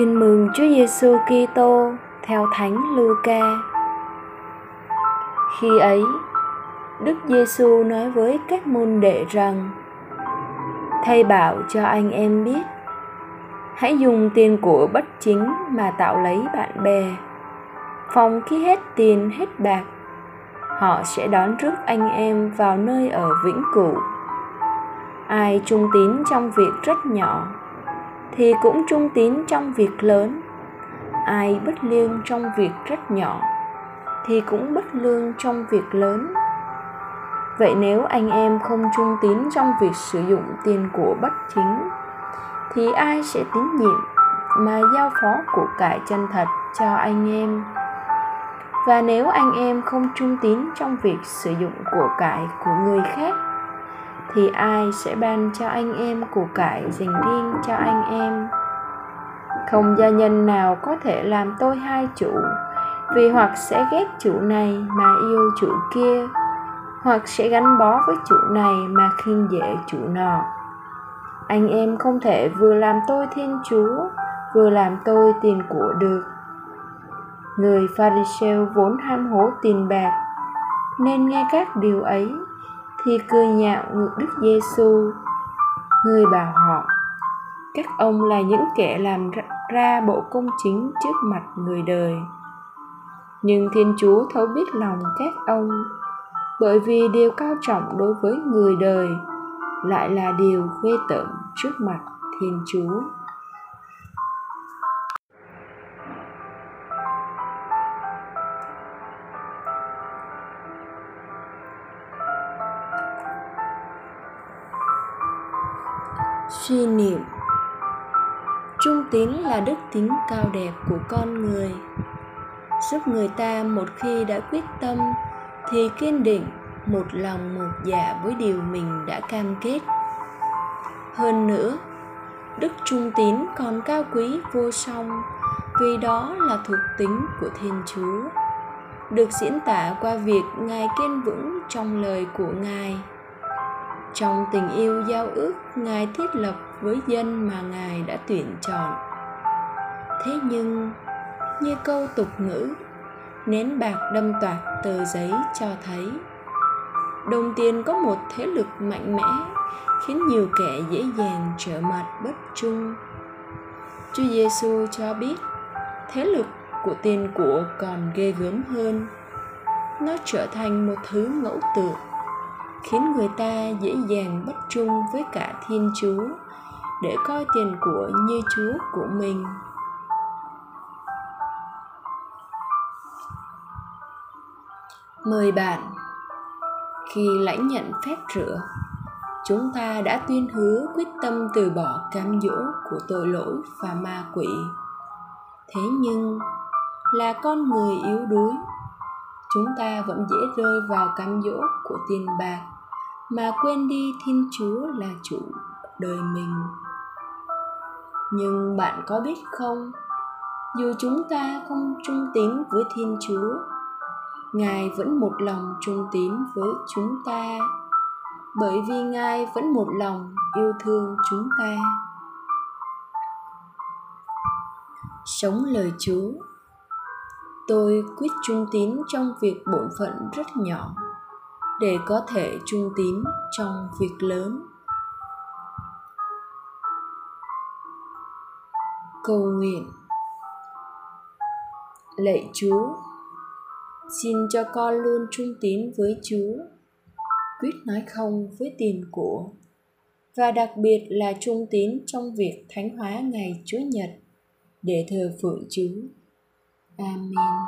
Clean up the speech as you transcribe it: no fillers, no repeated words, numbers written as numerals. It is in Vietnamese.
Tin mừng Chúa Giêsu Kitô theo Thánh Luca. Khi ấy, Đức Giêsu nói với các môn đệ rằng: Thầy bảo cho anh em biết, hãy dùng tiền của bất chính mà tạo lấy bạn bè, phòng khi hết tiền hết bạc, họ sẽ đón rước anh em vào nơi ở vĩnh cửu. Ai trung tín trong việc rất nhỏ thì cũng trung tín trong việc lớn, ai bất lương trong việc rất nhỏ thì cũng bất lương trong việc lớn. Vậy nếu anh em không trung tín trong việc sử dụng tiền của bất chính, thì ai sẽ tín nhiệm mà giao phó của cải chân thật cho anh em? Và nếu anh em không trung tín trong việc sử dụng của cải của người khác, thì ai sẽ ban cho anh em của cải dành riêng cho anh em? Không gia nhân nào có thể làm tôi hai chủ, vì hoặc sẽ ghét chủ này mà yêu chủ kia, hoặc sẽ gắn bó với chủ này mà khinh dễ chủ nọ. Anh em không thể vừa làm tôi Thiên Chúa, vừa làm tôi tiền của được. Người Pharisêu vốn ham hố tiền bạc, nên nghe các điều ấy thì cười nhạo ngược Đức Giêsu. Người bảo họ: các ông là những kẻ làm ra bộ công chính trước mặt người đời, nhưng Thiên Chúa thấu biết lòng các ông, bởi vì điều cao trọng đối với người đời lại là điều ghê tởm trước mặt Thiên Chúa. Suy niệm: trung tín là đức tính cao đẹp của con người, giúp người ta một khi đã quyết tâm thì kiên định, một lòng một dạ với điều mình đã cam kết. Hơn nữa, đức trung tín còn cao quý vô song, vì đó là thuộc tính của Thiên Chúa, được diễn tả qua việc Ngài kiên vững trong lời của Ngài. Trong tình yêu giao ước Ngài thiết lập với dân mà Ngài đã tuyển chọn. Thế nhưng, như câu tục ngữ nén bạc đâm toạc tờ giấy cho thấy, đồng tiền có một thế lực mạnh mẽ khiến nhiều kẻ dễ dàng trở mặt bất trung. Chúa Giêsu cho biết thế lực của tiền của còn ghê gớm hơn. Nó trở thành một thứ ngẫu tượng, khiến người ta dễ dàng bất trung với cả Thiên Chúa, để coi tiền của như Chúa của mình. Mời bạn, khi lãnh nhận phép rửa, chúng ta đã tuyên hứa quyết tâm từ bỏ cám dỗ của tội lỗi và ma quỷ. Thế nhưng, là con người yếu đuối, chúng ta vẫn dễ rơi vào cám dỗ của tiền bạc mà quên đi Thiên Chúa là chủ đời mình. Nhưng bạn có biết không, dù chúng ta không trung tín với Thiên Chúa, Ngài vẫn một lòng trung tín với chúng ta, bởi vì Ngài vẫn một lòng yêu thương chúng ta. Sống lời Chúa: tôi quyết trung tín trong việc bổn phận rất nhỏ, để có thể trung tín trong việc lớn. Cầu nguyện: lạy Chúa, xin cho con luôn trung tín với Chúa, quyết nói không với tiền của, và đặc biệt là trung tín trong việc thánh hóa ngày Chúa Nhật để thờ phượng Chúa. Amen.